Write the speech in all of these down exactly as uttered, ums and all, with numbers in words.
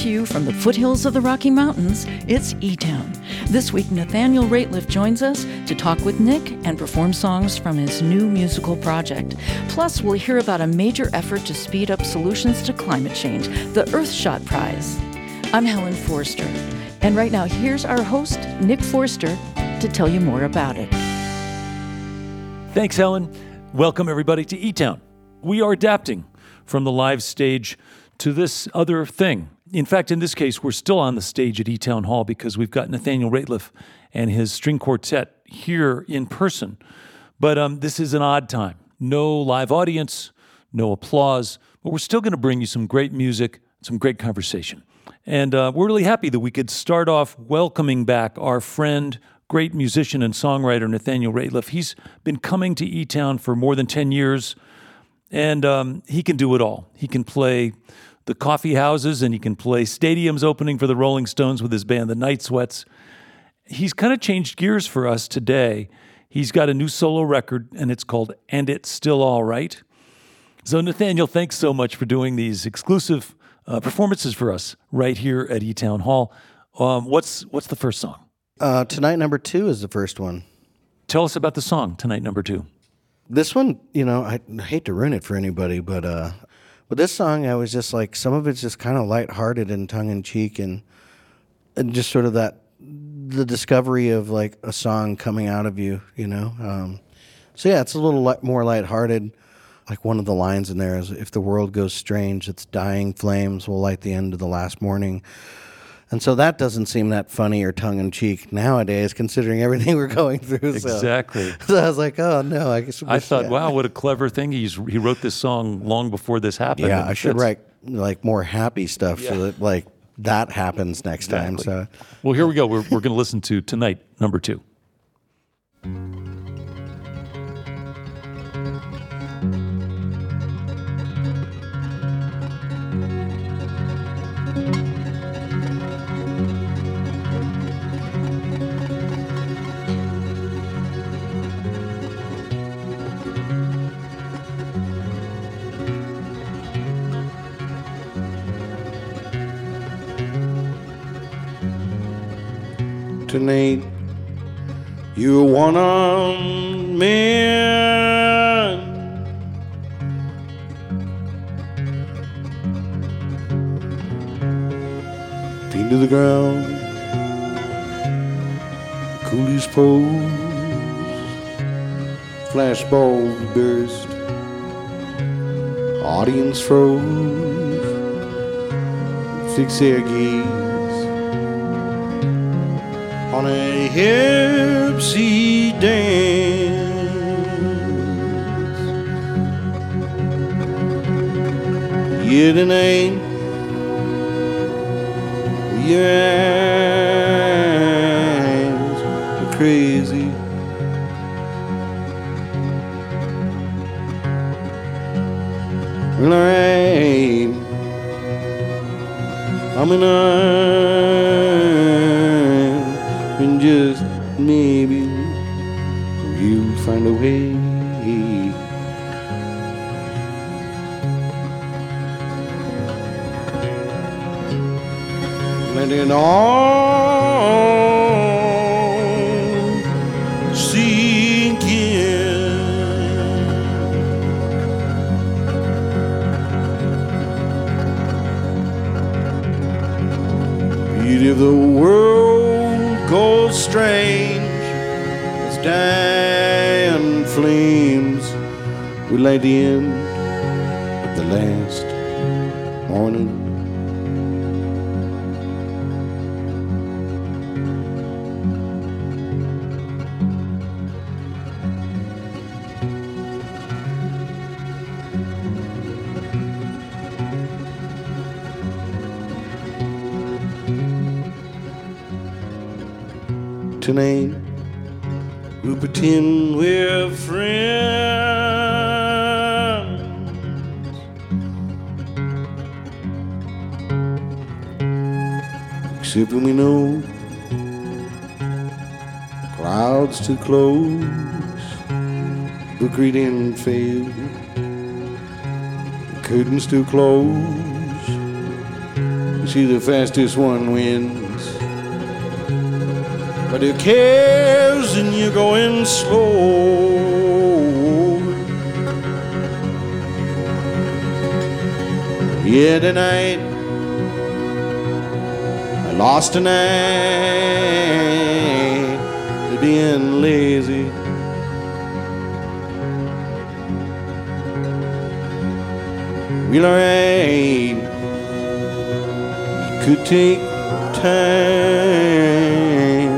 to you from the foothills of the Rocky Mountains, it's E-Town. This week, Nathaniel Rateliff joins us to talk with Nick and perform songs from his new musical project. Plus, we'll hear about a major effort to speed up solutions to climate change, the Earthshot Prize. I'm Helen Forster, and right now, here's our host, Nick Forster, to tell you more about it. Thanks, Helen. Welcome, everybody, to E-Town. We are adapting from the live stage to this other thing. In fact, in this case, we're still on the stage at E-Town Hall because we've got Nathaniel Rateliff and his string quartet here in person. But um, this is an odd time. No live audience, no applause, but we're still going to bring you some great music, some great conversation. And uh, we're really happy that we could start off welcoming back our friend, great musician and songwriter, Nathaniel Rateliff. He's been coming to E-Town for more than ten years, and um, he can do it all. He can play the coffee houses, and he can play stadiums opening for the Rolling Stones with his band, the Night Sweats. He's kind of changed gears for us today. He's got a new solo record, and it's called And It's Still All Right. So, Nathaniel, thanks so much for doing these exclusive uh, performances for us right here at E-Town Hall. Um, what's what's the first song? Uh, Tonight Number Two is the first one. Tell us about the song, Tonight Number Two. This one, you know, I hate to ruin it for anybody, but... Uh, But this song, I was just like, some of it's just kind of lighthearted and tongue-in-cheek and, and just sort of that, the discovery of like a song coming out of you, you know? Um, so yeah, it's a little li- more lighthearted. Like one of the lines in there is, if the world goes strange, its dying flames will light the end of the last morning. And so that doesn't seem that funny or tongue-in-cheek nowadays, considering everything we're going through. So. Exactly. So I was like, oh, no. I guess I thought, yeah. Wow, what a clever thing. He's, he wrote this song long before this happened. Yeah, I should write like more happy stuff yeah. so that like that happens next exactly. time. So, well, here we go. We're, we're going to listen to Tonight Number Two. Tonight, you're one armed man. Pinned to the ground, coolies pose, flashbulb burst, audience froze, fixed their gaze on a gypsy dance. Yet it ain't your eyes are crazy. Well, alright, I'm in a and just maybe you'll find a way. Let it all sink in. Beautiful world goes strange, as dying flames will light the end of the last morning. Tonight, we'll pretend we're friends. Except when we know clouds too close, the greeting failed, the curtains too close, the see the fastest one wins. But who cares and you're going slow? Yeah, tonight I lost a night to being lazy. Real alright, it could take time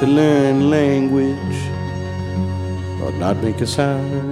to learn language or not make a sound.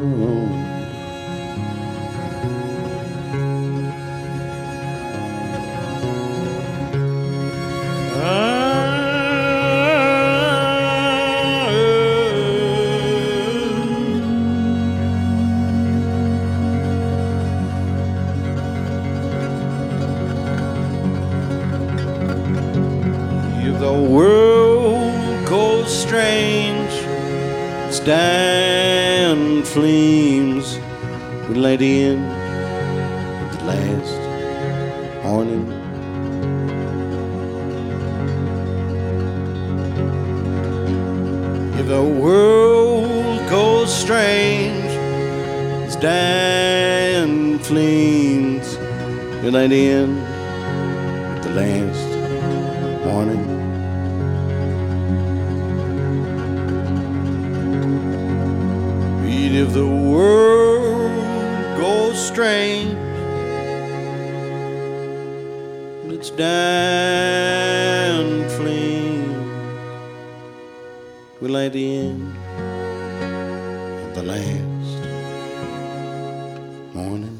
Diamond flames would light the end of the last morning. If the world goes strange, it's diamond flames would light the end of the last morning. If the world goes strange, it's down flame. We're at the end of the last morning.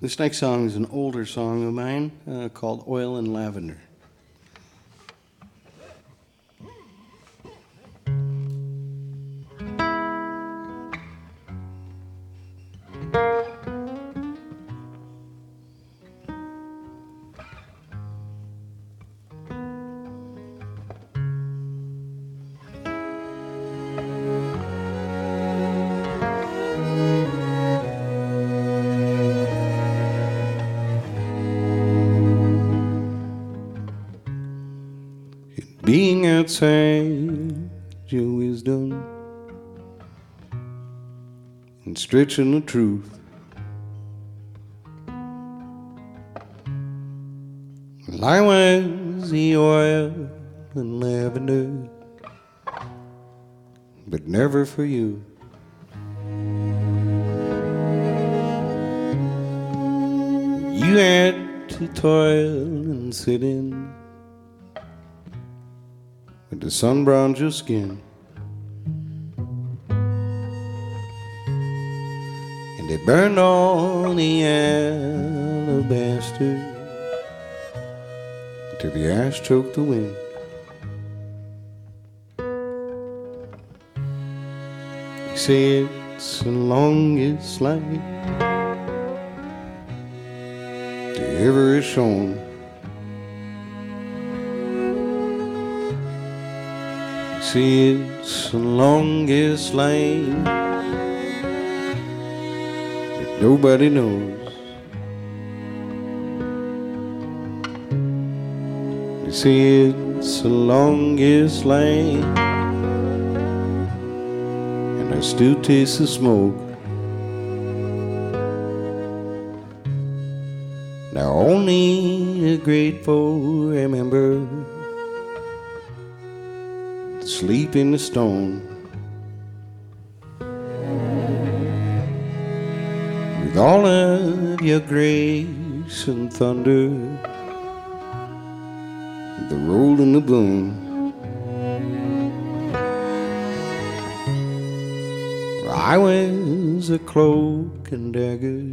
This next song is an older song of mine uh, called Oil and Lavender. Being outside your wisdom and stretching the truth, likewise the oil and lavender, but never for you. You had to toil and sit in, but the sun browns your skin, and they burned all the alabaster till the ash choked the wind. They say it's the longest light that ever is shown. See, it's the longest line that nobody knows. They say it's the longest line, and I still taste the smoke. Now only a grateful remember sleep in the stone with all of your grace and thunder, the roll and the boom. I was a cloak and dagger,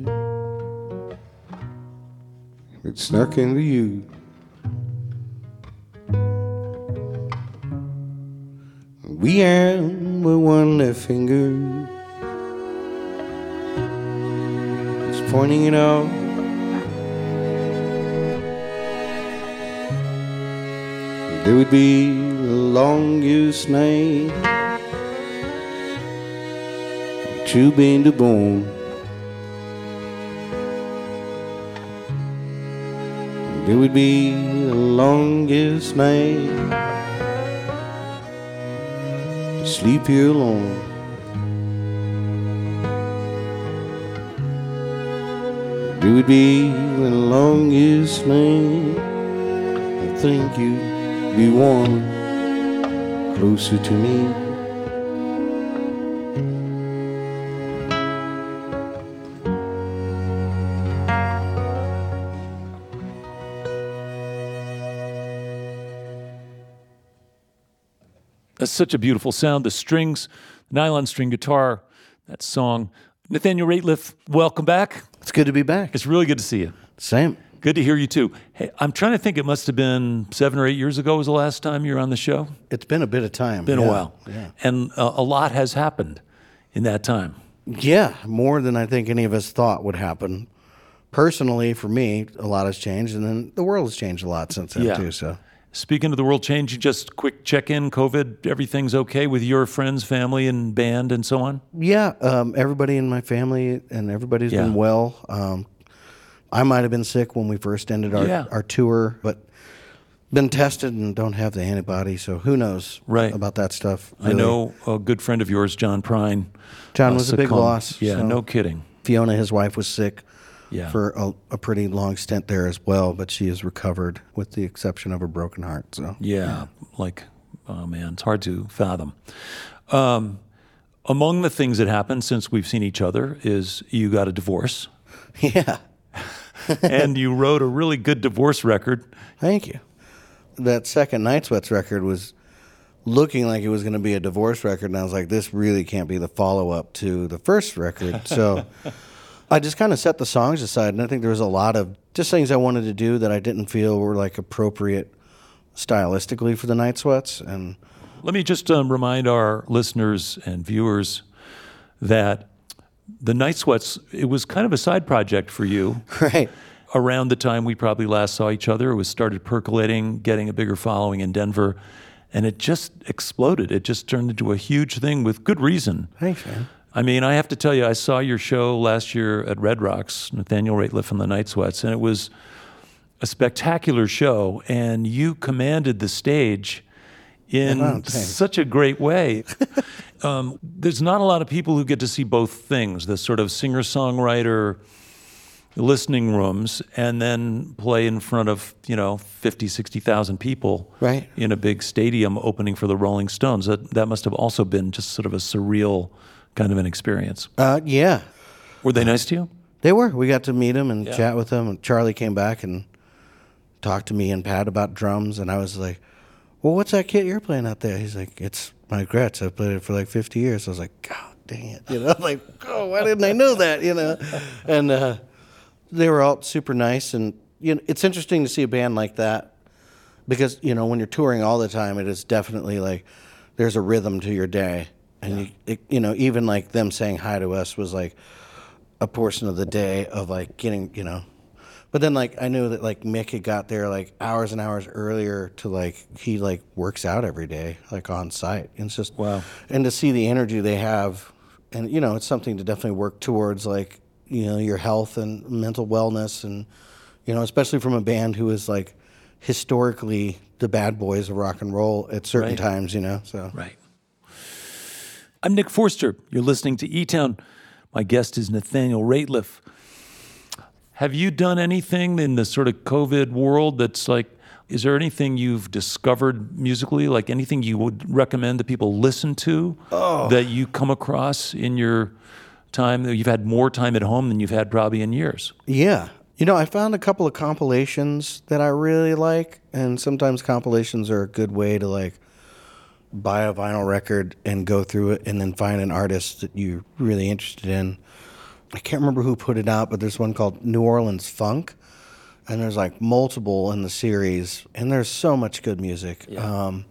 it snuck into you. We end with one left finger, it's pointing it out. There would be the longest night that true being the bone. It would be the longest night to sleep here alone. It would be the longest night I think you'd be warm, closer to me. That's such a beautiful sound. The strings, nylon string guitar, that song. Nathaniel Rateliff, welcome back. It's good to be back. It's really good to see you. Same. Good to hear you too. Hey, I'm trying to think, it must have been seven or eight years ago was the last time you were on the show. It's been a bit of time. Been yeah. a while. Yeah. And uh, a lot has happened in that time. Yeah, more than I think any of us thought would happen. Personally, for me, a lot has changed, and then the world has changed a lot since then yeah. too, so... Speaking of the world changing, just quick check-in, COVID, everything's okay with your friends, family, and band, and so on? Yeah, um, everybody in my family, and everybody's yeah. been well. Um, I might have been sick when we first ended our, yeah. our tour, but been tested and don't have the antibody, so who knows right. about that stuff. Really. I know a good friend of yours, John Prine. John uh, was succumbed. A big loss. Yeah, so no kidding. Fiona, his wife, was sick. Yeah. For a, a pretty long stint there as well, but she has recovered with the exception of a broken heart. So yeah, yeah. like, oh man, it's hard to fathom. Um, among the things that happened since we've seen each other is you got a divorce. Yeah. And you wrote a really good divorce record. Thank you. That second Night Sweats record was looking like it was going to be a divorce record, and I was like, this really can't be the follow-up to the first record, so... I just kind of set the songs aside, and I think there was a lot of just things I wanted to do that I didn't feel were like appropriate stylistically for the Night Sweats. And let me just um, remind our listeners and viewers that the Night Sweats, it was kind of a side project for you. Right. Around the time we probably last saw each other, it was started percolating, getting a bigger following in Denver, and it just exploded. It just turned into a huge thing with good reason. Thanks, man. I mean, I have to tell you, I saw your show last year at Red Rocks, Nathaniel Rateliff and the Night Sweats, and it was a spectacular show, and you commanded the stage in yeah, such a great way. um, there's not a lot of people who get to see both things, the sort of singer-songwriter listening rooms, and then play in front of, you know, fifty, sixty thousand people right. in a big stadium opening for the Rolling Stones. That, that must have also been just sort of a surreal kind of an experience. Uh, yeah. Were they nice to you? They were. We got to meet them and yeah. chat with them. And Charlie came back and talked to me and Pat about drums. And I was like, well, what's that kit you're playing out there? He's like, it's my Gretsch. I've played it for like fifty years. I was like, God dang it. You know, like, oh, why didn't I know that? You know? And uh, they were all super nice. And you know, it's interesting to see a band like that because, you know, when you're touring all the time, it is definitely like there's a rhythm to your day. And, yeah. you, it, you know, even, like, them saying hi to us was, like, a portion of the day of, like, getting, you know. But then, like, I knew that, like, Mick had got there, like, hours and hours earlier to, like, he, like, works out every day, like, on site. And it's just, wow. And to see the energy they have. And, you know, it's something to definitely work towards, like, you know, your health and mental wellness. And, you know, especially from a band who is, like, historically the bad boys of rock and roll at certain right. times, you know. So right. I'm Nick Forster. You're listening to E-Town. My guest is Nathaniel Rateliff. Have you done anything in the sort of COVID world that's like, is there anything you've discovered musically, like anything you would recommend that people listen to oh. that you come across in your time? You've had more time at home than you've had probably in years. Yeah. You know, I found a couple of compilations that I really like, and sometimes compilations are a good way to like buy a vinyl record and go through it and then find an artist that you're really interested in. I can't remember who put it out, but there's one called New Orleans Funk, and there's like multiple in the series, and there's so much good music. Yeah. Um,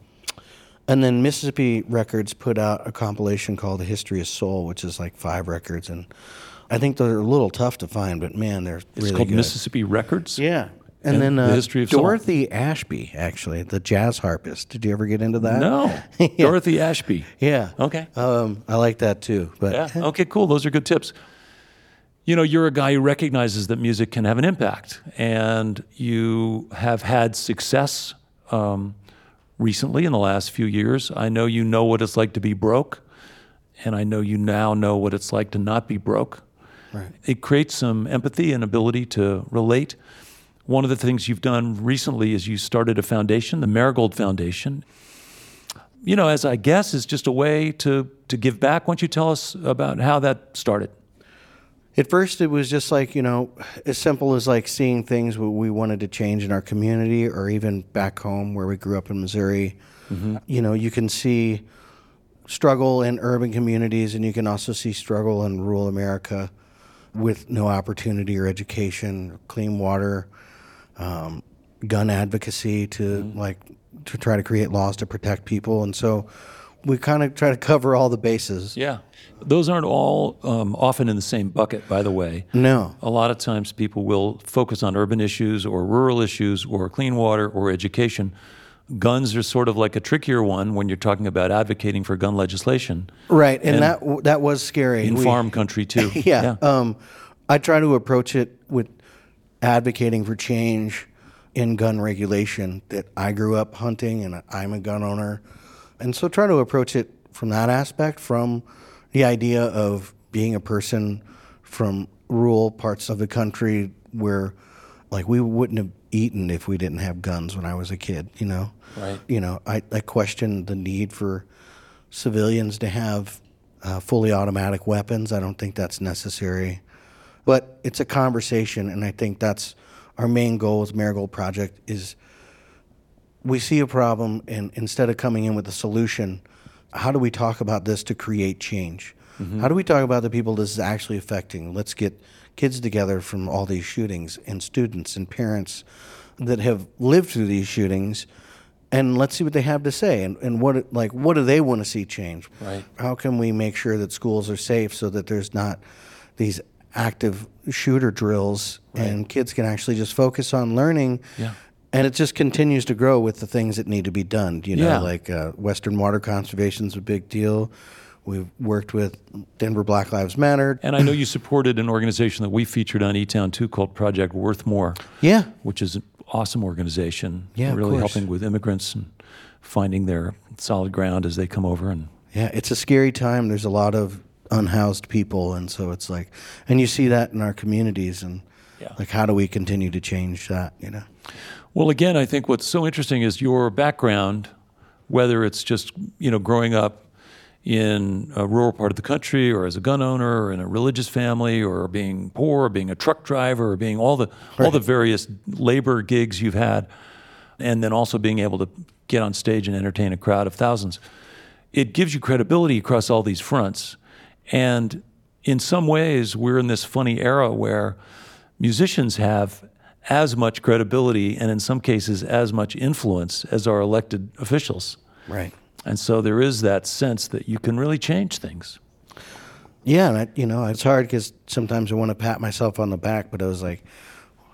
and then Mississippi Records put out a compilation called The History of Soul, which is like five records, and I think they're a little tough to find, but man, they're it's really good. It's called Mississippi Records? Yeah. And, and then uh, the history of Dorothy Soul. Ashby, actually, the jazz harpist. Did you ever get into that? No. Yeah. Dorothy Ashby. Yeah. Okay. Um, I like that too. But yeah. Okay, cool. Those are good tips. You know, you're a guy who recognizes that music can have an impact, and you have had success um, recently in the last few years. I know you know what it's like to be broke, and I know you now know what it's like to not be broke. Right. It creates some empathy and ability to relate. One of the things you've done recently is you started a foundation, the Marigold Foundation. You know, as I guess is just a way to, to give back. Why don't you tell us about how that started? At first, it was just like, you know, as simple as like seeing things we wanted to change in our community or even back home where we grew up in Missouri. Mm-hmm. You know, you can see struggle in urban communities, and you can also see struggle in rural America with no opportunity or education, clean water. Um, gun advocacy to mm-hmm. like to try to create laws to protect people, and so we kind of try to cover all the bases. Yeah, those aren't all um, often in the same bucket, by the way. No, a lot of times people will focus on urban issues or rural issues or clean water or education. Guns are sort of like a trickier one when you're talking about advocating for gun legislation. Right, and, and that that was scary in we, farm country too. yeah, yeah. Um, I try to approach it with advocating for change in gun regulation. That I grew up hunting, and I'm a gun owner, and so try to approach it from that aspect, from the idea of being a person from rural parts of the country where, like, we wouldn't have eaten if we didn't have guns when I was a kid, you know? Right. You know, I, I questioned the need for civilians to have uh, fully automatic weapons. I don't think that's necessary. But it's a conversation, and I think that's our main goal with Marigold Project is we see a problem, and instead of coming in with a solution, how do we talk about this to create change? Mm-hmm. How do we talk about the people this is actually affecting? Let's get kids together from all these shootings and students and parents that have lived through these shootings, and let's see what they have to say, and, and what like what do they want to see change? Right. How can we make sure that schools are safe so that there's not these active shooter drills, right. and kids can actually just focus on learning, yeah. and it just continues to grow with the things that need to be done. You know, yeah. like uh, Western water conservation is a big deal. We've worked with Denver Black Lives Matter. And I know you supported an organization that we featured on E-Town too called Project Worth More. Yeah. Which is an awesome organization. Yeah, really helping with immigrants and finding their solid ground as they come over. And yeah, it's a scary time. There's a lot of unhoused people, and so it's like, and you see that in our communities, and yeah. like, how do we continue to change that, you know? Well, again, I think what's so interesting is your background, whether it's just, you know, growing up in a rural part of the country, or as a gun owner, or in a religious family, or being poor, or being a truck driver, or being all the right. all the various labor gigs you've had, and then also being able to get on stage and entertain a crowd of thousands. It gives you credibility across all these fronts. And in some ways, we're in this funny era where musicians have as much credibility and in some cases as much influence as our elected officials. Right. And so there is that sense that you can really change things. Yeah, and I, you know, it's hard because sometimes I want to pat myself on the back, but I was like,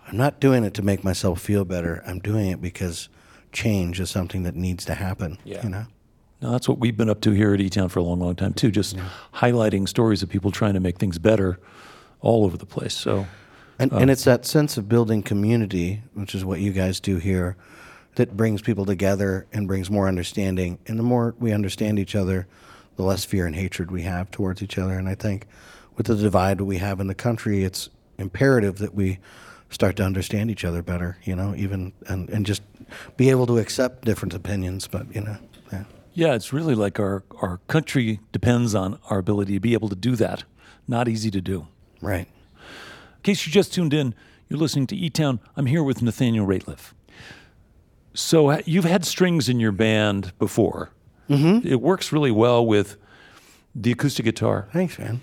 I'm not doing it to make myself feel better. I'm doing it because change is something that needs to happen, yeah. you know? No, that's what we've been up to here at E-Town for a long, long time, too, just yeah. highlighting stories of people trying to make things better all over the place. So, And, um, and it's that sense of building community, which is what you guys do here, that brings people together and brings more understanding. And the more we understand each other, the less fear and hatred we have towards each other. And I think with the divide we have in the country, it's imperative that we start to understand each other better, you know, even and, and just be able to accept different opinions. But, you know, yeah. Yeah, it's really like our, our country depends on our ability to be able to do that. Not easy to do. Right. In case you just tuned in, you're listening to E-Town. I'm here with Nathaniel Rateliff. So you've had strings in your band before. Mm-hmm. It works really well with the acoustic guitar. Thanks, man.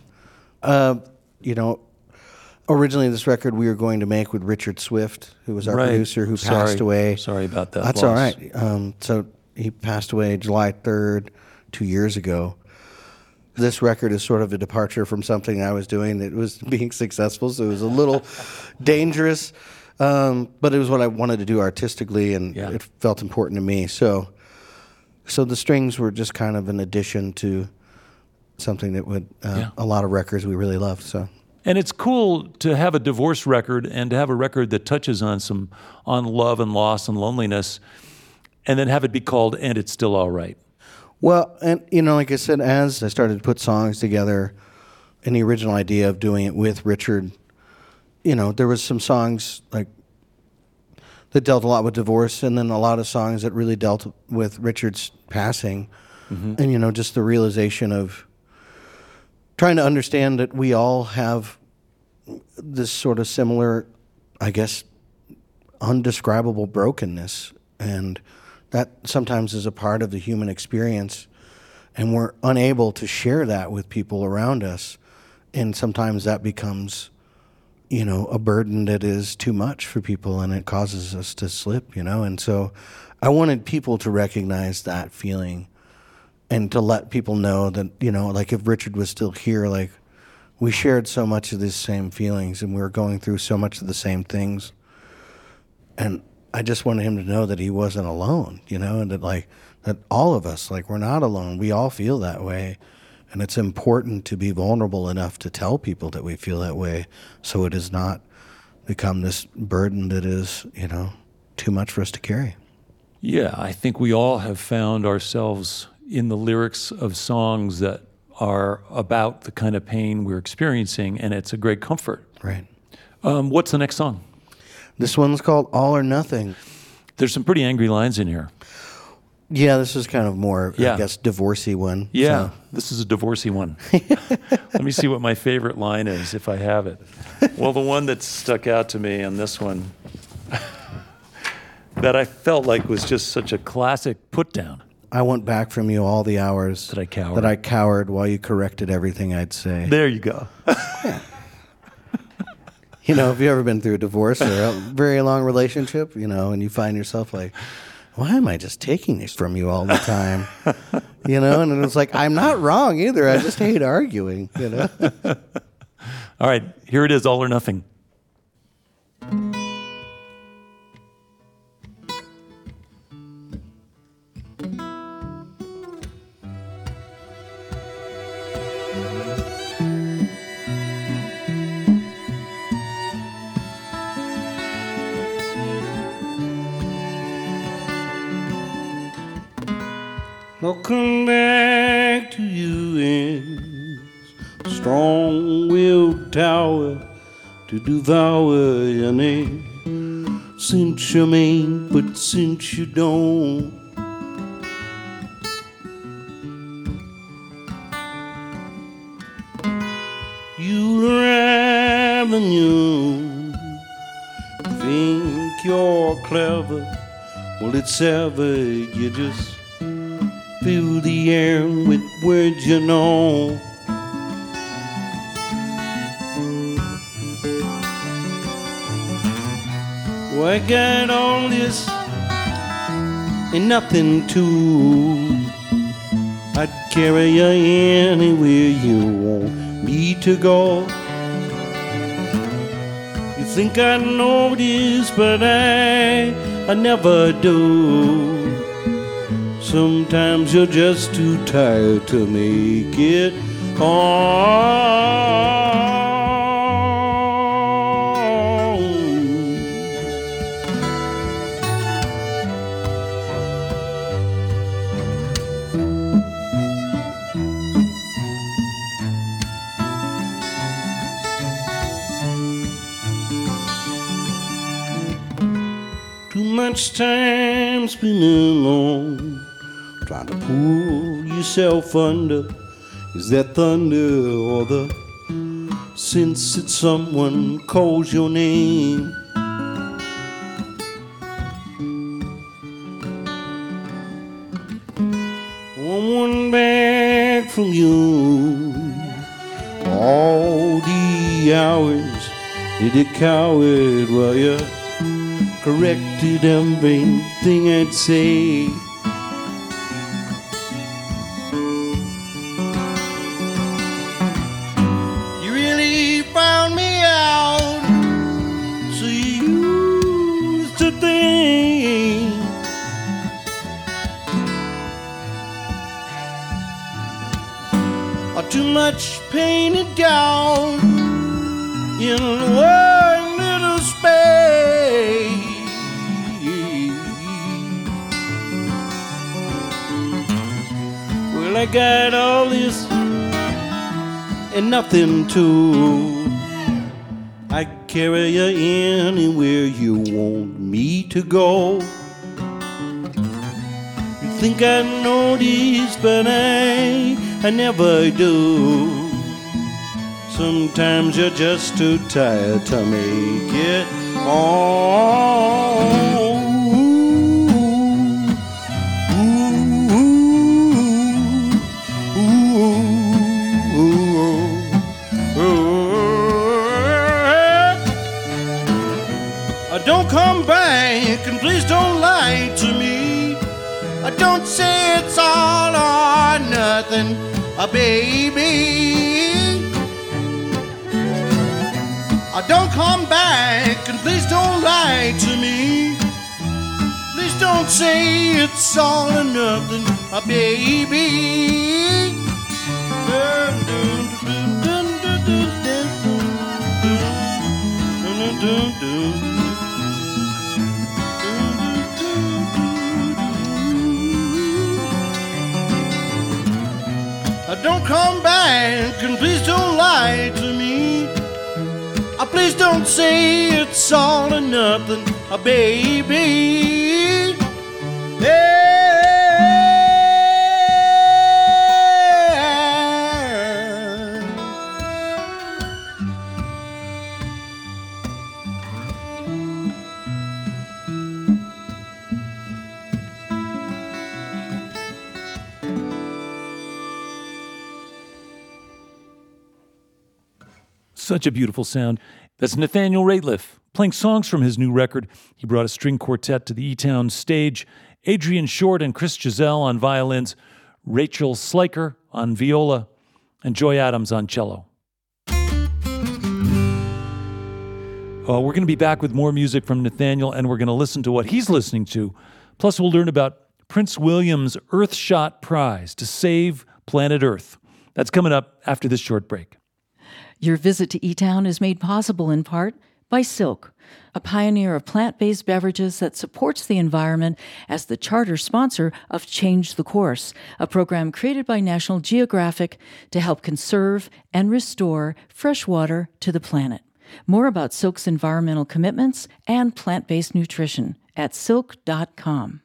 Uh, you know, originally this record we were going to make with Richard Swift, who was our right. producer, who Sorry. passed away. Sorry about that. That's loss. all right. Um, so... He passed away July third, two years ago. This record is sort of a departure from something I was doing that was being successful, so it was a little dangerous. Um, but it was what I wanted to do artistically, and yeah. it felt important to me. So, so the strings were just kind of an addition to something that would uh, yeah. a lot of records we really loved. So, and it's cool to have a divorce record and to have a record that touches on some on love and loss and loneliness, and then have it be called "And It's Still All Right." Well, and you know, like I said, as I started to put songs together, and the original idea of doing it with Richard. You know, there was some songs like that dealt a lot with divorce, and then a lot of songs that really dealt with Richard's passing, mm-hmm. and you know, just the realization of trying to understand that we all have this sort of similar, I guess, undescribable brokenness, and that sometimes is a part of the human experience, and we're unable to share that with people around us, and sometimes that becomes, you know, a burden that is too much for people, and it causes us to slip, you know. And so I wanted people to recognize that feeling and to let people know that, you know, like if Richard was still here, like we shared so much of these same feelings and we were going through so much of the same things. And I just wanted him to know that he wasn't alone, you know, and that like that all of us, like we're not alone. We all feel that way. And it's important to be vulnerable enough to tell people that we feel that way so it does not become this burden that is, you know, too much for us to carry. Yeah, I think we all have found ourselves in the lyrics of songs that are about the kind of pain we're experiencing, and it's a great comfort. Right. Um, what's the next song? This one's called All or Nothing. There's some pretty angry lines in here. Yeah, this is kind of more, yeah. I guess, divorcey one. Yeah, so. This is a divorcey one. Let me see what my favorite line is, if I have it. Well, the one that stuck out to me on this one that I felt like was just such a classic put-down. I want back from you all the hours that I cowered, that I cowered while you corrected everything I'd say. There you go. Yeah. You know, if you've ever been through a divorce or a very long relationship, you know, and you find yourself like, why am I just taking this from you all the time? You know, and it was like, I'm not wrong either. I just hate arguing, you know? All right, here it is, All or Nothing. I'll come back to you in strong-willed tower to devour your name. Since you mean, but since you don't, you'll arrive and you think you're clever. Well, it's savage, you just fill the air with words you know. Oh, I got all this and nothing too. I'd carry you anywhere you want me to go. You think I know this, but I, I never do. Sometimes you're just too tired to make it on. Too much time spinning on, trying to pull yourself under. Is that thunder or the sense that someone calls your name? One one back from you all the hours that you cowered while you corrected everything I'd say. You much painted down in one little space. Well, I got all this and nothing too. I carry you anywhere you want me to go. You think I know this, but I, I never do. Sometimes you're just too tired to make it on. Don't come back and please don't lie to me. I don't say it's all or nothing, uh, baby. I don't come back and please don't lie to me. Please don't say it's all or nothing, uh, baby. Dun, dun, dun, dun, dun, dun, dun, dun, dun, dun. Don't come back and please don't lie to me. Oh, please don't say it's all or nothing, oh, baby. Such a beautiful sound. That's Nathaniel Rateliff playing songs from his new record. He brought a string quartet to the E-Town stage. Adrian Short and Chris Giselle on violins, Rachel Sleiker on viola, and Joy Adams on cello. Uh, we're going to be back with more music from Nathaniel, and we're going to listen to what he's listening to. Plus, we'll learn about Prince William's Earthshot Prize to save planet Earth. That's coming up after this short break. Your visit to E-Town is made possible in part by Silk, a pioneer of plant-based beverages that supports the environment as the charter sponsor of Change the Course, a program created by National Geographic to help conserve and restore fresh water to the planet. More about Silk's environmental commitments and plant-based nutrition at silk dot com.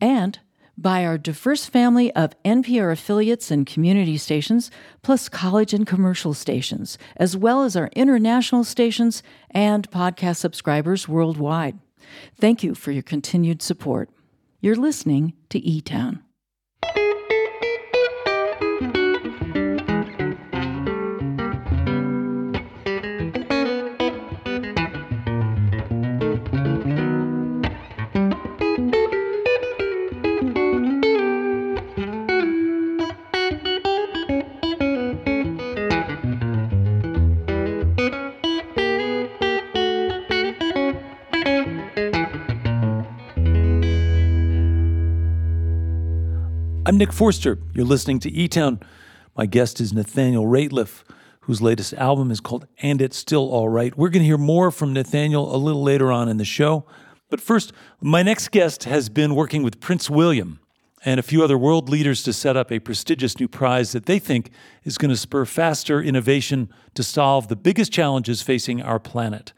And by our diverse family of N P R affiliates and community stations, plus college and commercial stations, as well as our international stations and podcast subscribers worldwide. Thank you for your continued support. You're listening to E-Town. I'm Nick Forster. You're listening to E-Town. My guest is Nathaniel Rateliff, whose latest album is called And It's Still All Right. We're going to hear more from Nathaniel a little later on in the show. But first, my next guest has been working with Prince William and a few other world leaders to set up a prestigious new prize that they think is going to spur faster innovation to solve the biggest challenges facing our planet.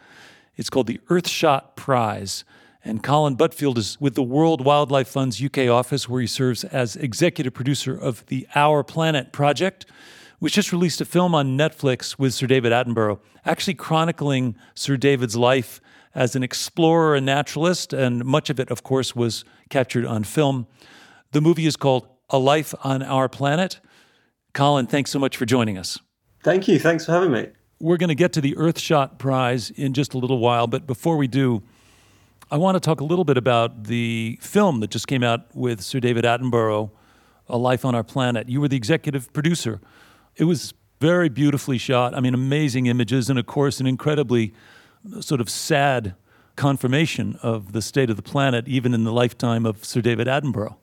It's called the Earthshot Prize. And Colin Butfield is with the World Wildlife Fund's U K office, where he serves as executive producer of the Our Planet project, which just released a film on Netflix with Sir David Attenborough, actually chronicling Sir David's life as an explorer and naturalist, and much of it, of course, was captured on film. The movie is called A Life on Our Planet. Colin, thanks so much for joining us. Thank you. Thanks for having me. We're going to get to the Earthshot Prize in just a little while, but before we do, I want to talk a little bit about the film that just came out with Sir David Attenborough, A Life on Our Planet. You were the executive producer. It was very beautifully shot. I mean, amazing images and, of course, an incredibly sort of sad confirmation of the state of the planet, even in the lifetime of Sir David Attenborough.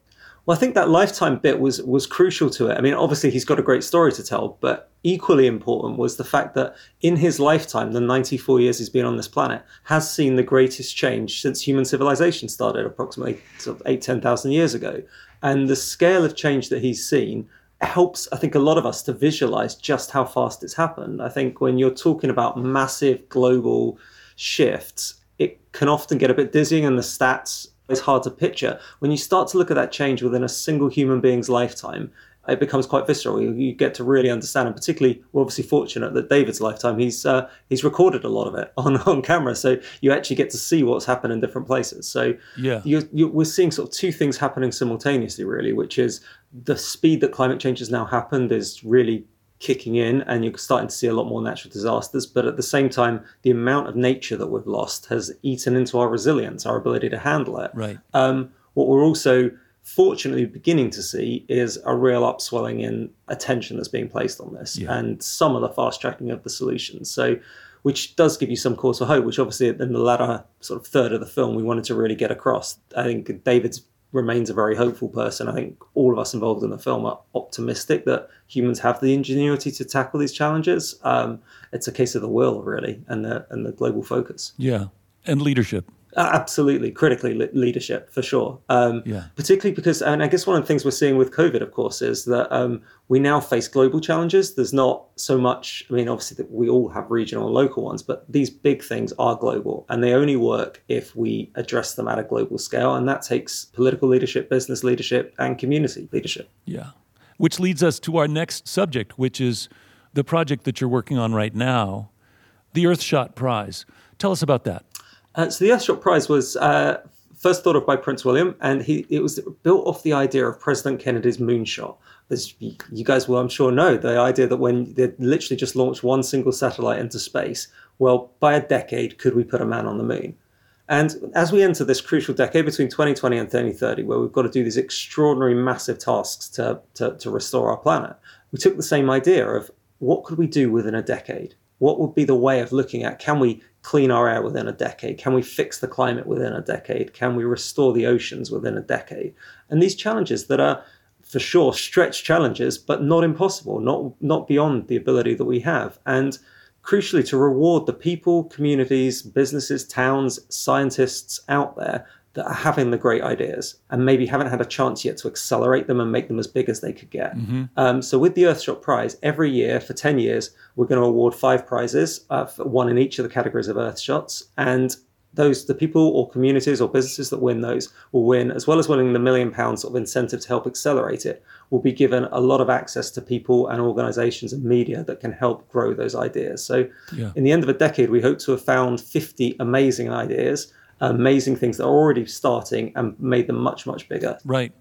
Well, I think that lifetime bit was was crucial to it. I mean, obviously, he's got a great story to tell, but equally important was the fact that in his lifetime, the ninety-four years he's been on this planet, has seen the greatest change since human civilization started approximately sort of eight, ten thousand years ago. And the scale of change that he's seen helps, I think, a lot of us to visualize just how fast it's happened. I think when you're talking about massive global shifts, it can often get a bit dizzying, and the stats, it's hard to picture. When you start to look at that change within a single human being's lifetime, it becomes quite visceral. You get to really understand, and particularly, we're obviously fortunate that David's lifetime, he's uh, he's recorded a lot of it on, on camera, so you actually get to see what's happened in different places. So yeah, you're, you're, we're seeing sort of two things happening simultaneously, really, which is the speed that climate change has now happened is really kicking in, and you're starting to see a lot more natural disasters. But at the same time, the amount of nature that we've lost has eaten into our resilience, our ability to handle it. Right. Um, what we're also fortunately beginning to see is a real upswelling in attention that's being placed on this, yeah. and some of the fast tracking of the solutions. So, which does give you some cause for hope, which obviously in the latter sort of third of the film, we wanted to really get across. I think David's remains a very hopeful person. I think all of us involved in the film are optimistic that humans have the ingenuity to tackle these challenges. Um, it's a case of the will, really, and the and the global focus. Yeah, and leadership. Uh, absolutely, critically le- leadership, for sure. Um, yeah. Particularly because, and I guess one of the things we're seeing with COVID, of course, is that um, we now face global challenges. There's not so much, I mean, obviously that we all have regional and local ones, but these big things are global, and they only work if we address them at a global scale. And that takes political leadership, business leadership, and community leadership. Yeah. Which leads us to our next subject, which is the project that you're working on right now, the Earthshot Prize. Tell us about that. Uh, so the Earthshot Prize was uh, first thought of by Prince William, and he it was built off the idea of President Kennedy's moonshot. As you guys will, I'm sure, know, the idea that when they literally just launched one single satellite into space, well, by a decade, could we put a man on the moon? And as we enter this crucial decade between twenty twenty and twenty thirty, where we've got to do these extraordinary, massive tasks to, to, to restore our planet, we took the same idea of what could we do within a decade? What would be the way of looking at, can we clean our air within a decade? Can we fix the climate within a decade? Can we restore the oceans within a decade? And these challenges that are, for sure, stretch challenges, but not impossible, not, not beyond the ability that we have. And crucially, to reward the people, communities, businesses, towns, scientists out there that are having the great ideas and maybe haven't had a chance yet to accelerate them and make them as big as they could get. Mm-hmm. Um, so with the Earthshot Prize, every year for ten years, we're going to award five prizes, uh, one in each of the categories of Earthshots. And those, the people or communities or businesses that win those will win, as well as winning the million pounds sort of incentive to help accelerate it, will be given a lot of access to people and organizations and media that can help grow those ideas. So yeah. in the end of a decade, we hope to have found fifty amazing ideas, amazing things that are already starting and made them much, much bigger. Right.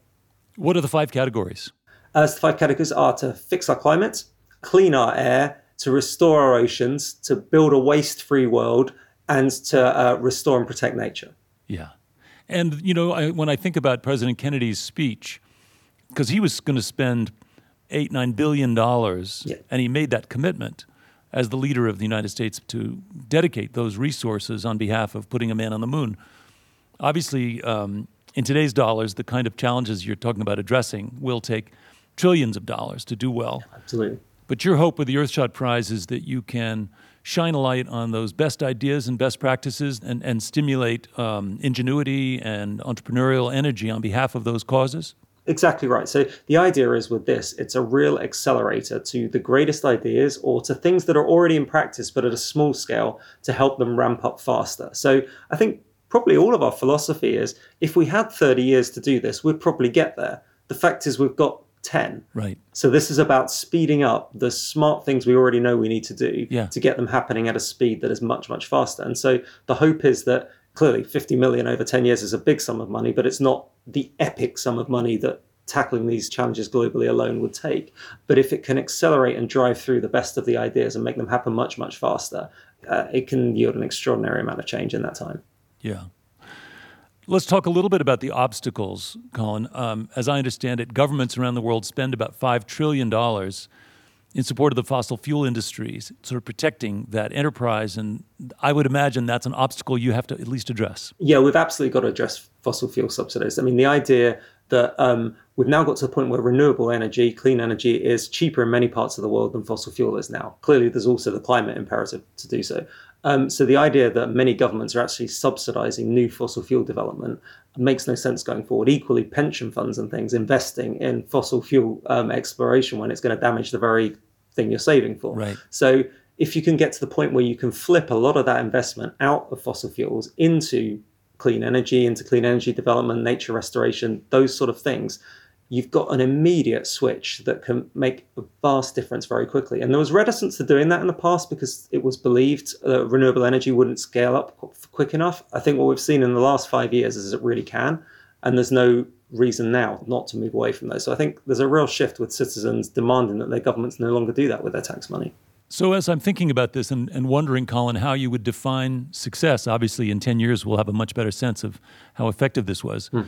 What are the five categories? As the five categories are to fix our climate, clean our air, to restore our oceans, to build a waste-free world, and to uh, restore and protect nature. Yeah. And, you know, I, when I think about President Kennedy's speech, because he was going to spend eight, nine billion dollars, yeah. and he made that commitment as the leader of the United States to dedicate those resources on behalf of putting a man on the moon. Obviously, um, in today's dollars, the kind of challenges you're talking about addressing will take trillions of dollars to do well. Absolutely. But your hope with the Earthshot Prize is that you can shine a light on those best ideas and best practices and, and stimulate um, ingenuity and entrepreneurial energy on behalf of those causes? Exactly right. So the idea is with this, it's a real accelerator to the greatest ideas or to things that are already in practice, but at a small scale to help them ramp up faster. So I think probably all of our philosophy is if we had thirty years to do this, we'd probably get there. The fact is we've got ten. Right. So this is about speeding up the smart things we already know we need to do yeah. to get them happening at a speed that is much, much faster. And so the hope is that clearly fifty million over ten years is a big sum of money, but it's not the epic sum of money that tackling these challenges globally alone would take. But if it can accelerate and drive through the best of the ideas and make them happen much, much faster, uh, it can yield an extraordinary amount of change in that time. Yeah. Let's talk a little bit about the obstacles, Colin. Um, as I understand it, governments around the world spend about five trillion dollars in support of the fossil fuel industries, sort of protecting that enterprise. And I would imagine that's an obstacle you have to at least address. Yeah, we've absolutely got to address fossil fuel subsidies. I mean, the idea that um, we've now got to the point where renewable energy, clean energy, is cheaper in many parts of the world than fossil fuel is now. Clearly, there's also the climate imperative to do so. Um, so the idea that many governments are actually subsidizing new fossil fuel development makes no sense going forward. Equally, pension funds and things investing in fossil fuel um, exploration when it's going to damage the very thing you're saving for. Right. So if you can get to the point where you can flip a lot of that investment out of fossil fuels into clean energy, into clean energy development, nature restoration, those sort of things, you've got an immediate switch that can make a vast difference very quickly. And there was reticence to doing that in the past because it was believed that renewable energy wouldn't scale up quick enough. I think what we've seen in the last five years is it really can. And there's no reason now not to move away from those. So I think there's a real shift with citizens demanding that their governments no longer do that with their tax money. So as I'm thinking about this and, and wondering, Colin, how you would define success, obviously in ten years we'll have a much better sense of how effective this was. Mm.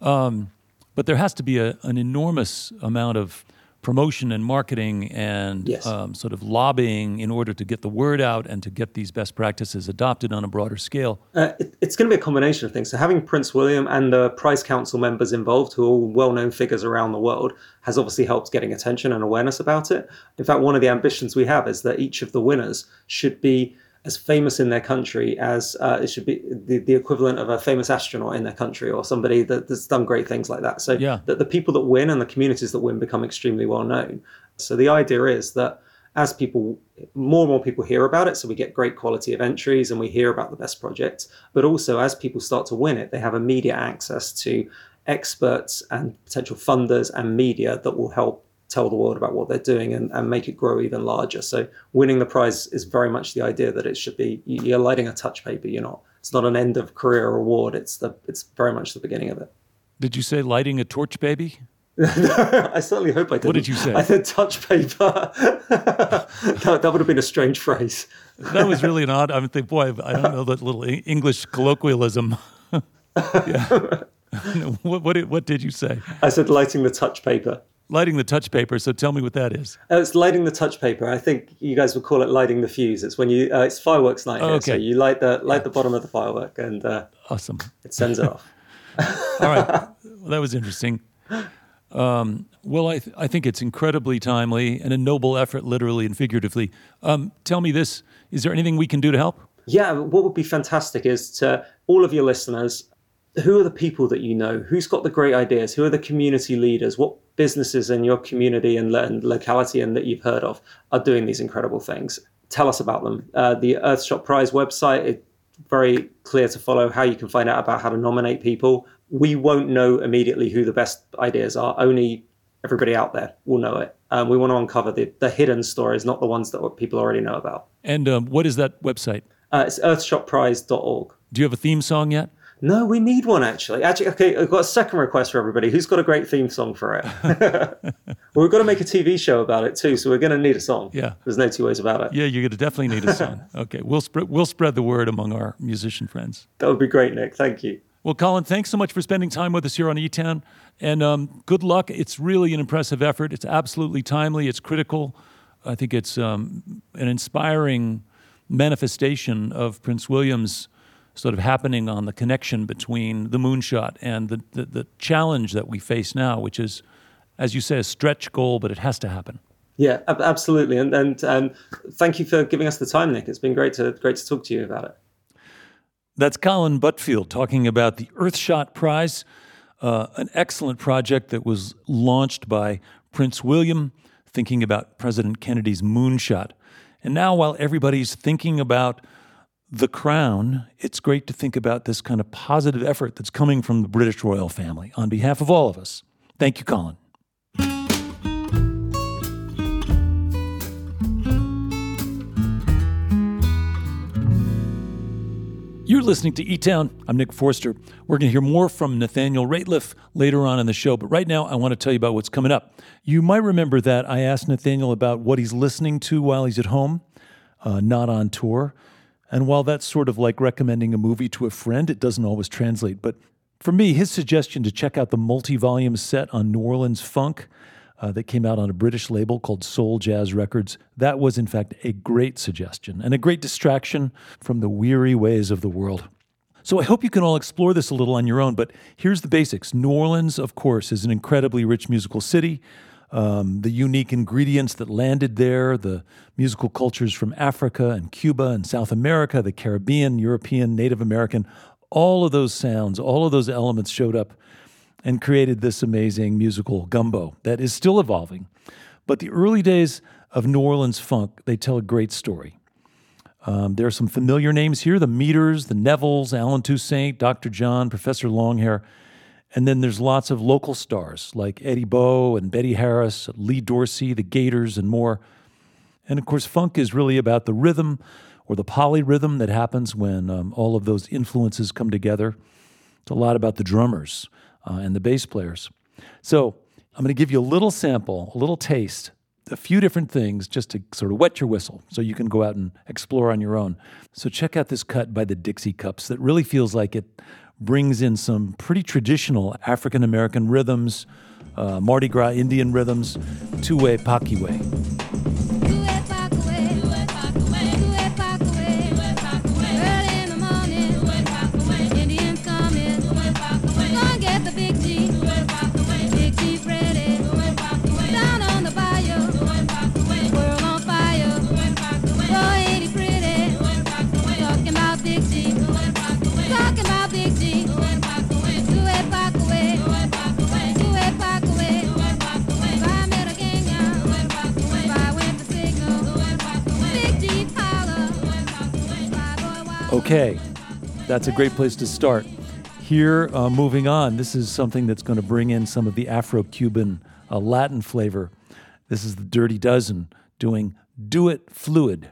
Um, but there has to be a, an enormous amount of promotion and marketing and yes. um, sort of lobbying in order to get the word out and to get these best practices adopted on a broader scale. Uh, it, it's going to be a combination of things. So having Prince William and the Prize Council members involved, who are all well-known figures around the world, has obviously helped getting attention and awareness about it. In fact, one of the ambitions we have is that each of the winners should be as famous in their country as uh, it should be the, the equivalent of a famous astronaut in their country or somebody that, that's done great things like that. So yeah. that the people that win and the communities that win become extremely well known. So the idea is that as people, more and more people hear about it, so we get great quality of entries and we hear about the best projects, but also as people start to win it, they have immediate access to experts and potential funders and media that will help tell the world about what they're doing and, and make it grow even larger. So winning the prize is very much the idea that it should be, you're lighting a touch paper, you're not, it's not an end of career award, it's the it's very much the beginning of it. Did you say lighting a torch, baby? No, I certainly hope I didn't. What did you say? I said touch paper. that, that would have been a strange phrase. That was really an odd, I think, boy, I don't know that little English colloquialism. Yeah. what, what, what did you say? I said lighting the touch paper. Lighting the touch paper. So tell me what that is. Uh, it's lighting the touch paper. I think you guys would call it lighting the fuse. It's when you uh, it's fireworks night. Here, oh, okay. So you light the light yeah. the bottom of the firework, and uh, awesome. It sends it off. All right, well, that was interesting. Um, well, I th- I think it's incredibly timely and a noble effort, literally and figuratively. Um, tell me this: is there anything we can do to help? Yeah, what would be fantastic is to all of your listeners. Who are the people that you know? Who's got the great ideas? Who are the community leaders? What businesses in your community and, and locality and that you've heard of are doing these incredible things? Tell us about them. Uh, the Earthshot Prize website, it's very clear to follow how you can find out about how to nominate people. We won't know immediately who the best ideas are. Only everybody out there will know it. Um, we want to uncover the, the hidden stories, not the ones that people already know about. And um, what is that website? Uh, it's earthshot prize dot org. Do you have a theme song yet? No, we need one, actually. Actually, okay, I've got a second request for everybody. Who's got a great theme song for it? Well, we've got to make a T V show about it, too, so we're going to need a song. Yeah. There's no two ways about it. Yeah, you're going to definitely need a song. Okay, we'll, sp- we'll spread the word among our musician friends. That would be great, Nick. Thank you. Well, Colin, thanks so much for spending time with us here on E-Town, and um, good luck. It's really an impressive effort. It's absolutely timely. It's critical. I think it's um, an inspiring manifestation of Prince William's sort of happening on the connection between the moonshot and the, the, the challenge that we face now, which is, as you say, a stretch goal, but it has to happen. Yeah, ab- absolutely. And, and um, thank you for giving us the time, Nick. It's been great to great to talk to you about it. That's Colin Butfield talking about the Earthshot Prize, uh, an excellent project that was launched by Prince William, thinking about President Kennedy's moonshot. And now while everybody's thinking about The Crown, it's great to think about this kind of positive effort that's coming from the British royal family on behalf of all of us. Thank you, Colin. You're listening to E-Town. I'm Nick Forster. We're going to hear more from Nathaniel Rateliff later on in the show, but right now I want to tell you about what's coming up. You might remember that I asked Nathaniel about what he's listening to while he's at home, uh, not on tour. And while that's sort of like recommending a movie to a friend, it doesn't always translate. But for me, his suggestion to check out the multi-volume set on New Orleans Funk uh, that came out on a British label called Soul Jazz Records, that was in fact a great suggestion and a great distraction from the weary ways of the world. So I hope you can all explore this a little on your own, but here's the basics. New Orleans, of course, is an incredibly rich musical city. Um, the unique ingredients that landed there, the musical cultures from Africa and Cuba and South America, the Caribbean, European, Native American, all of those sounds, all of those elements showed up and created this amazing musical gumbo that is still evolving. But the early days of New Orleans funk, they tell a great story. Um, there are some familiar names here, the Meters, the Nevilles, Allen Toussaint, Doctor John, Professor Longhair. And then there's lots of local stars like Eddie Bo and Betty Harris, Lee Dorsey, the Gators, and more. And of course, funk is really about the rhythm or the polyrhythm that happens when um, all of those influences come together. It's a lot about the drummers uh, and the bass players. So I'm going to give you a little sample, a little taste, a few different things just to sort of wet your whistle so you can go out and explore on your own. So check out this cut by the Dixie Cups that really feels like it brings in some pretty traditional African-American rhythms, uh, Mardi Gras Indian rhythms, two-way, pakiway. Okay, that's a great place to start. Here, uh, moving on, this is something that's going to bring in some of the Afro-Cuban uh, Latin flavor. This is the Dirty Dozen doing Do It Fluid.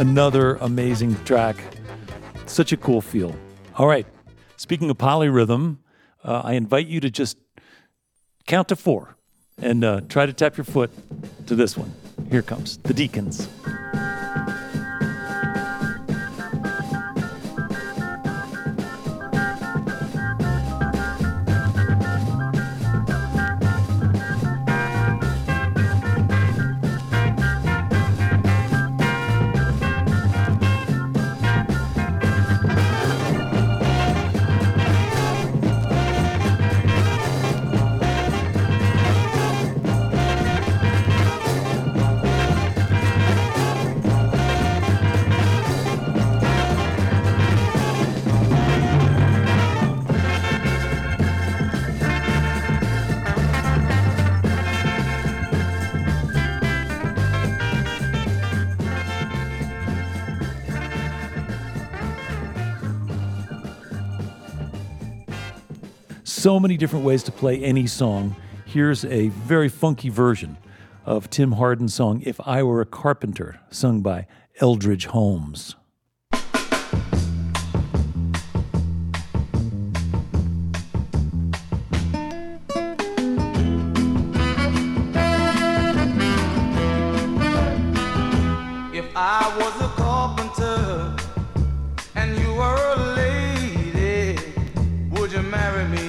Another amazing track. Such a cool feel. All right. Speaking of polyrhythm, uh, I invite you to just count to four and uh, try to tap your foot to this one. Here comes the Deacons. So many different ways to play any song. Here's a very funky version of Tim Hardin's song, If I Were a Carpenter, sung by Eldridge Holmes. If I was a carpenter and you were a lady, would you marry me?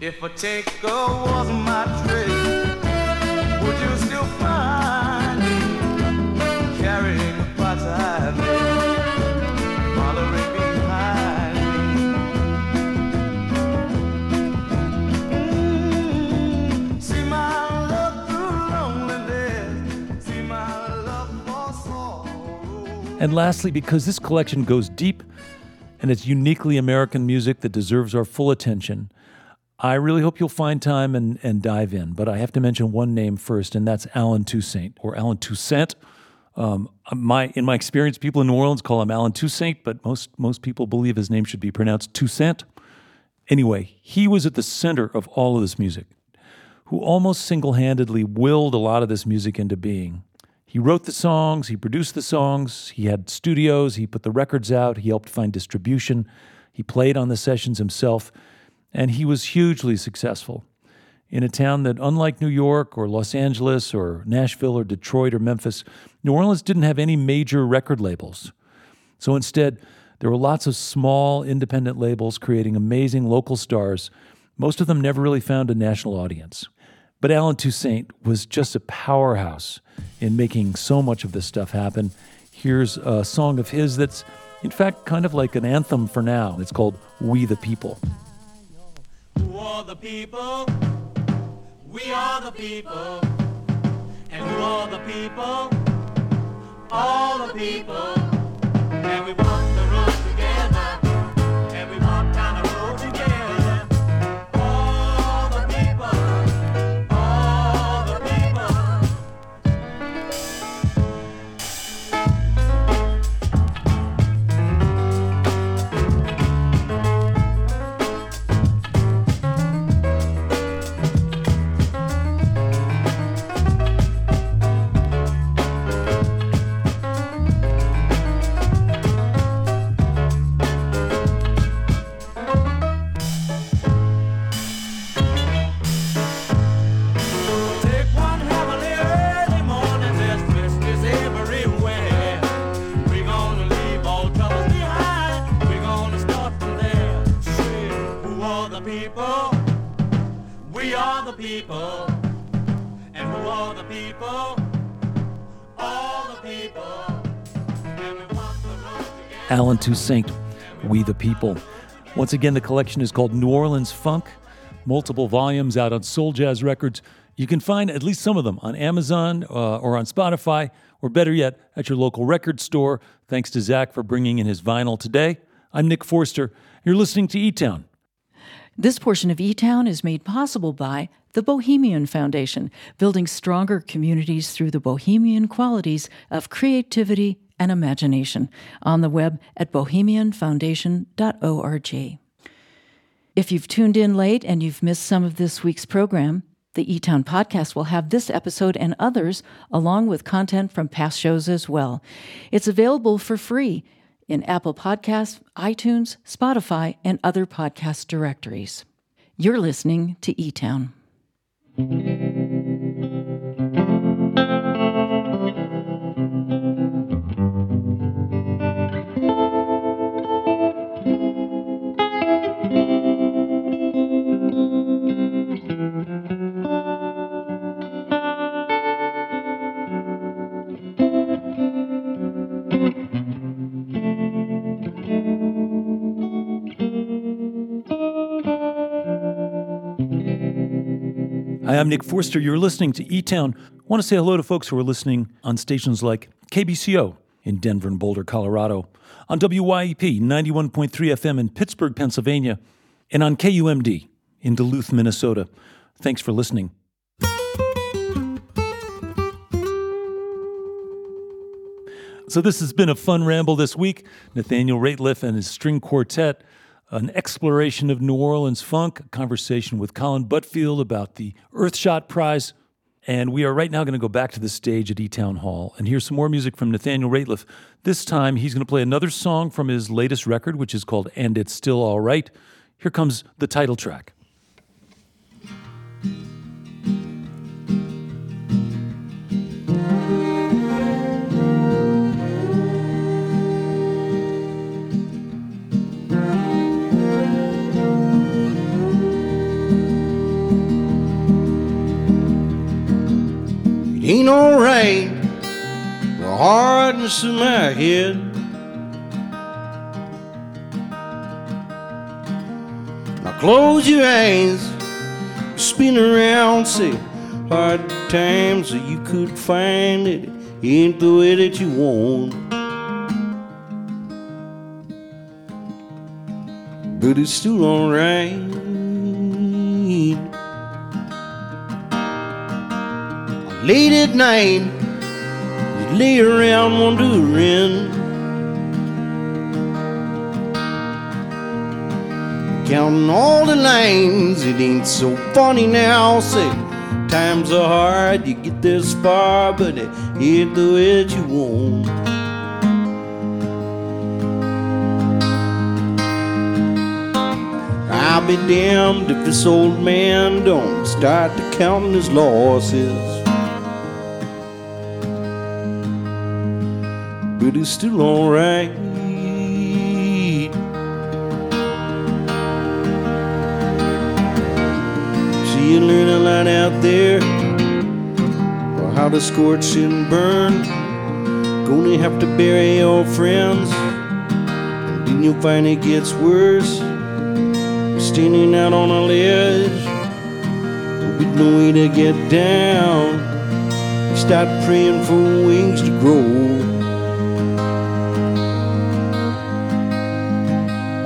If a tinker was my trade, would you still find me carrying the pots I made, following behind me? Mm, see my love through loneliness, see my love for sorrow. And lastly, because this collection goes deep and it's uniquely American music that deserves our full attention. I really hope you'll find time and, and dive in, but I have to mention one name first, and that's Allen Toussaint, or Allen Toussaint. Um, my, in my experience, people in New Orleans call him Allen Toussaint, but most, most people believe his name should be pronounced Toussaint. Anyway, he was at the center of all of this music, who almost single-handedly willed a lot of this music into being. He wrote the songs, he produced the songs, he had studios, he put the records out, he helped find distribution, he played on the sessions himself, and he was hugely successful. In a town that, unlike New York or Los Angeles or Nashville or Detroit or Memphis, New Orleans didn't have any major record labels. So instead, there were lots of small independent labels creating amazing local stars. Most of them never really found a national audience. But Allen Toussaint was just a powerhouse in making so much of this stuff happen. Here's a song of his that's, in fact, kind of like an anthem for now. It's called We the People. Who are the people? We are the people, and who are the people? All the people, and we walk the road together, and we walk down the road together. All the people, all the people, and who are the people? All the people, and we walk the road together. Allen Toussaint, We the People. Once again, the collection is called New Orleans Funk, multiple volumes out on Soul Jazz Records. You can find at least some of them on Amazon uh, or on Spotify, or better yet, at your local record store. Thanks to Zach for bringing in his vinyl today. I'm Nick Forster. You're listening to E-Town. This portion of E-Town is made possible by the Bohemian Foundation, building stronger communities through the Bohemian qualities of creativity and imagination, on the web at bohemian foundation dot org. If you've tuned in late and you've missed some of this week's program, the E-Town podcast will have this episode and others, along with content from past shows as well. It's available for free in Apple Podcasts, iTunes, Spotify, and other podcast directories. You're listening to E-Town. Hi, I'm Nick Forster. You're listening to E-Town. I want to say hello to folks who are listening on stations like K B C O in Denver and Boulder, Colorado, on W Y E P ninety-one point three F M in Pittsburgh, Pennsylvania, and on K U M D in Duluth, Minnesota. Thanks for listening. So this has been a fun ramble this week. Nathaniel Rateliff and his string quartet, an exploration of New Orleans funk, a conversation with Colin Butfield about the Earthshot Prize. And we are right now going to go back to the stage at E-Town Hall and hear some more music from Nathaniel Rateliff. This time, he's going to play another song from his latest record, which is called And It's Still All Right. Here comes the title track. Ain't no rain, or hardness in my head. Now close your eyes, spin around, see hard times that you could find it ain't the way that you want. but it's still all right. Late at night, you lay around wondering, counting all the lines. It ain't so funny now, say times are hard, you get this far, but it ain't the way that you want. I'll be damned if this old man don't start to count his losses, but it's still all right. See, you learn a lot out there, or how to scorch and burn. Gonna have to bury your friends, and then you'll find it gets worse. Standing out on a ledge with no way to get down, you start praying for wings to grow,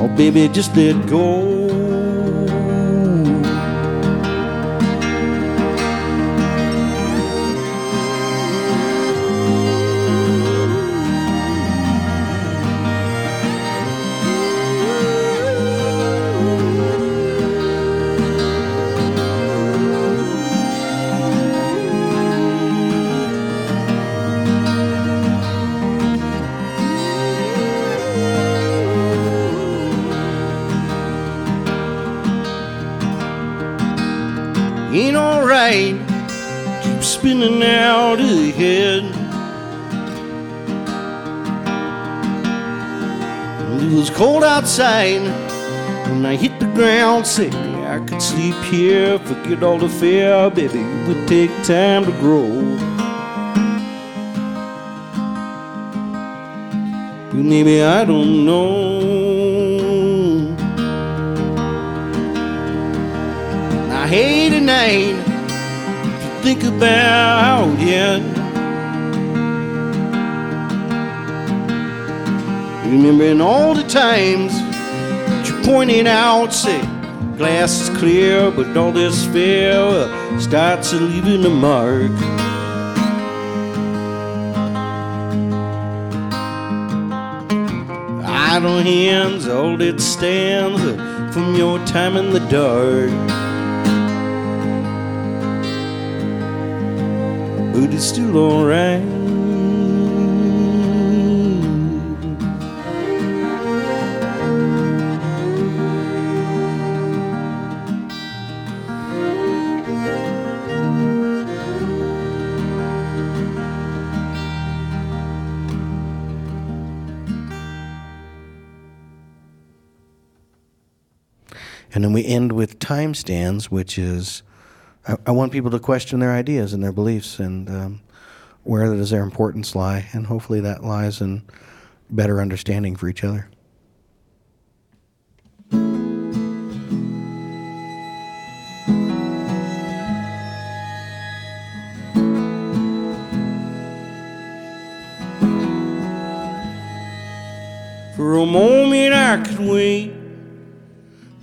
oh baby just let go. Keep spinning out ahead, and it was cold outside when I hit the ground. Say I could sleep here, forget all the fear, baby it would take time to grow. But maybe I don't know. I hate a night think about yet. Remembering all the times that you pointed out, say, glass is clear, but all this fear uh, starts leaving a mark. Idle hands, all that stands uh, from your time in the dark. But it's still all right. And then we end with time stands, which is I want people to question their ideas and their beliefs and um, where does their importance lie, and hopefully that lies in better understanding for each other. For a moment I could wait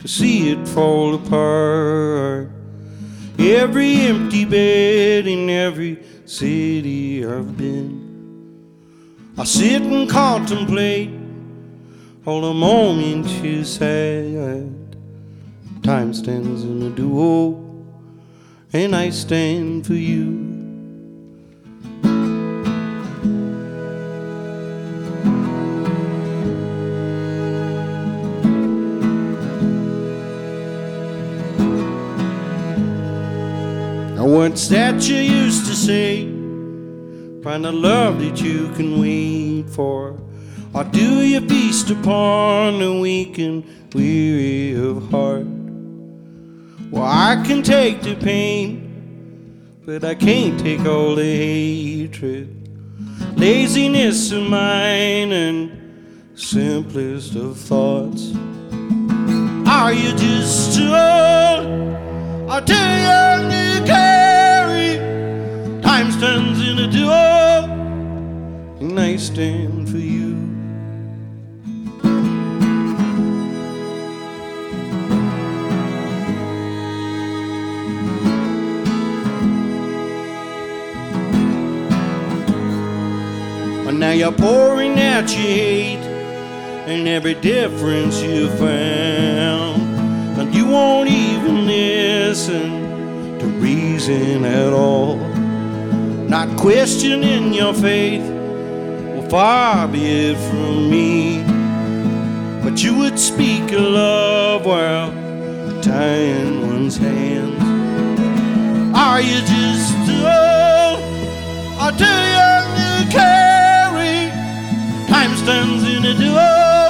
to see it fall apart. Every empty bed in every city I've been, I sit and contemplate all the moments you said. Time stands in a duo, and I stand for you. What's that you used to say? Find a love that you can wait for, or do you feast upon the weak and weary of heart? Well, I can take the pain, but I can't take all the hatred, laziness of mine and simplest of thoughts. Are you just too old, or too young to carry? Time stands in a duo, and I stand for you. you're pouring out your hate and every difference you found. And you won't even listen to reason at all. Not questioning your faith, well, far be it from me. But you would speak of love while tying one's hands. Are you just too old or too young to carry? Time stands in a duel,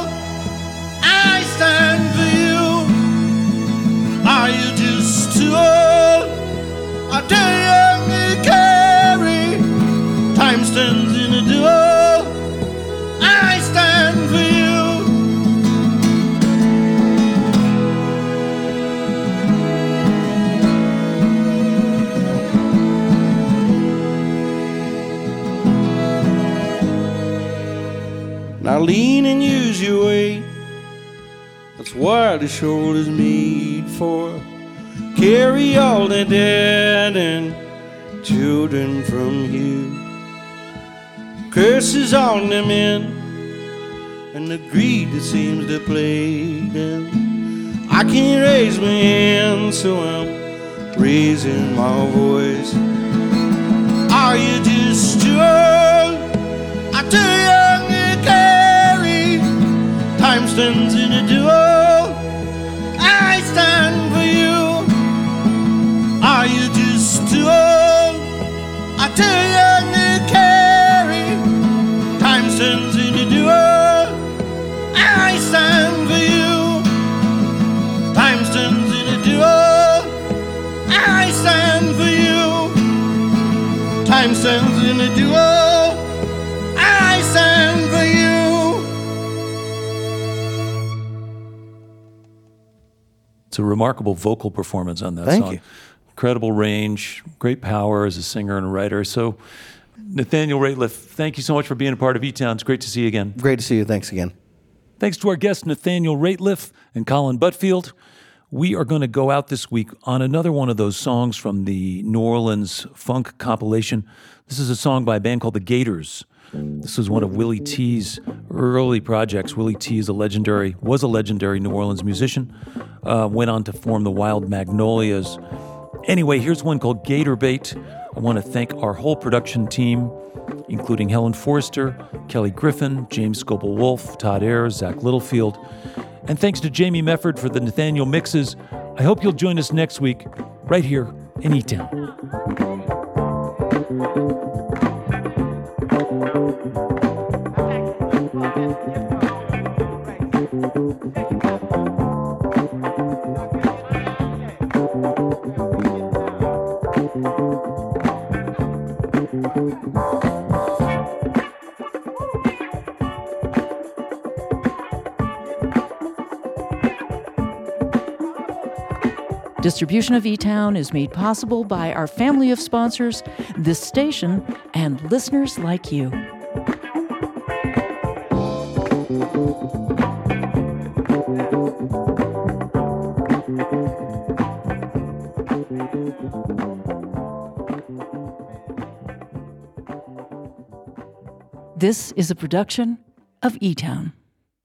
I stand for you. Are you just too old or too young to carry? Time stands in a duel, I stand for you. Now lean and use your weight, that's what the shoulders made for. Carry all the dead and children from you. Curses on the men and the greed that seems to plague them. I can't raise my hand, so I'm raising my voice. Are you just too old? I'm too young to care. Time stands in a duel, I stand for you. Are you just too old? Are too young to carry? Time stands in a duel, I stand for you. Time stands in a duel, I stand for you. Time stands in a duel, I stand for you. It's a remarkable vocal performance on that Thank song. You. Incredible range, great power as a singer and a writer. So, Nathaniel Rateliff, thank you so much for being a part of E-Town. It's great to see you again. Great to see you. Thanks again. Thanks to our guests, Nathaniel Rateliff and Colin Butfield. We are going to go out this week on another one of those songs from the New Orleans Funk compilation. This is a song by a band called The Gators. This was one of Willie T's early projects. Willie T is a legendary, was a legendary New Orleans musician. Uh, went on to form the Wild Magnolias. Anyway, here's one called Gator Bait. I want to thank our whole production team, including Helen Forster, Kelly Griffin, James Scoble-Wolf, Todd Ayers, Zach Littlefield. And thanks to Jamie Mefford for the Nathaniel mixes. I hope you'll join us next week, right here in E-Town. Distribution of E-Town is made possible by our family of sponsors, this station, and listeners like you. This is a production of E-Town.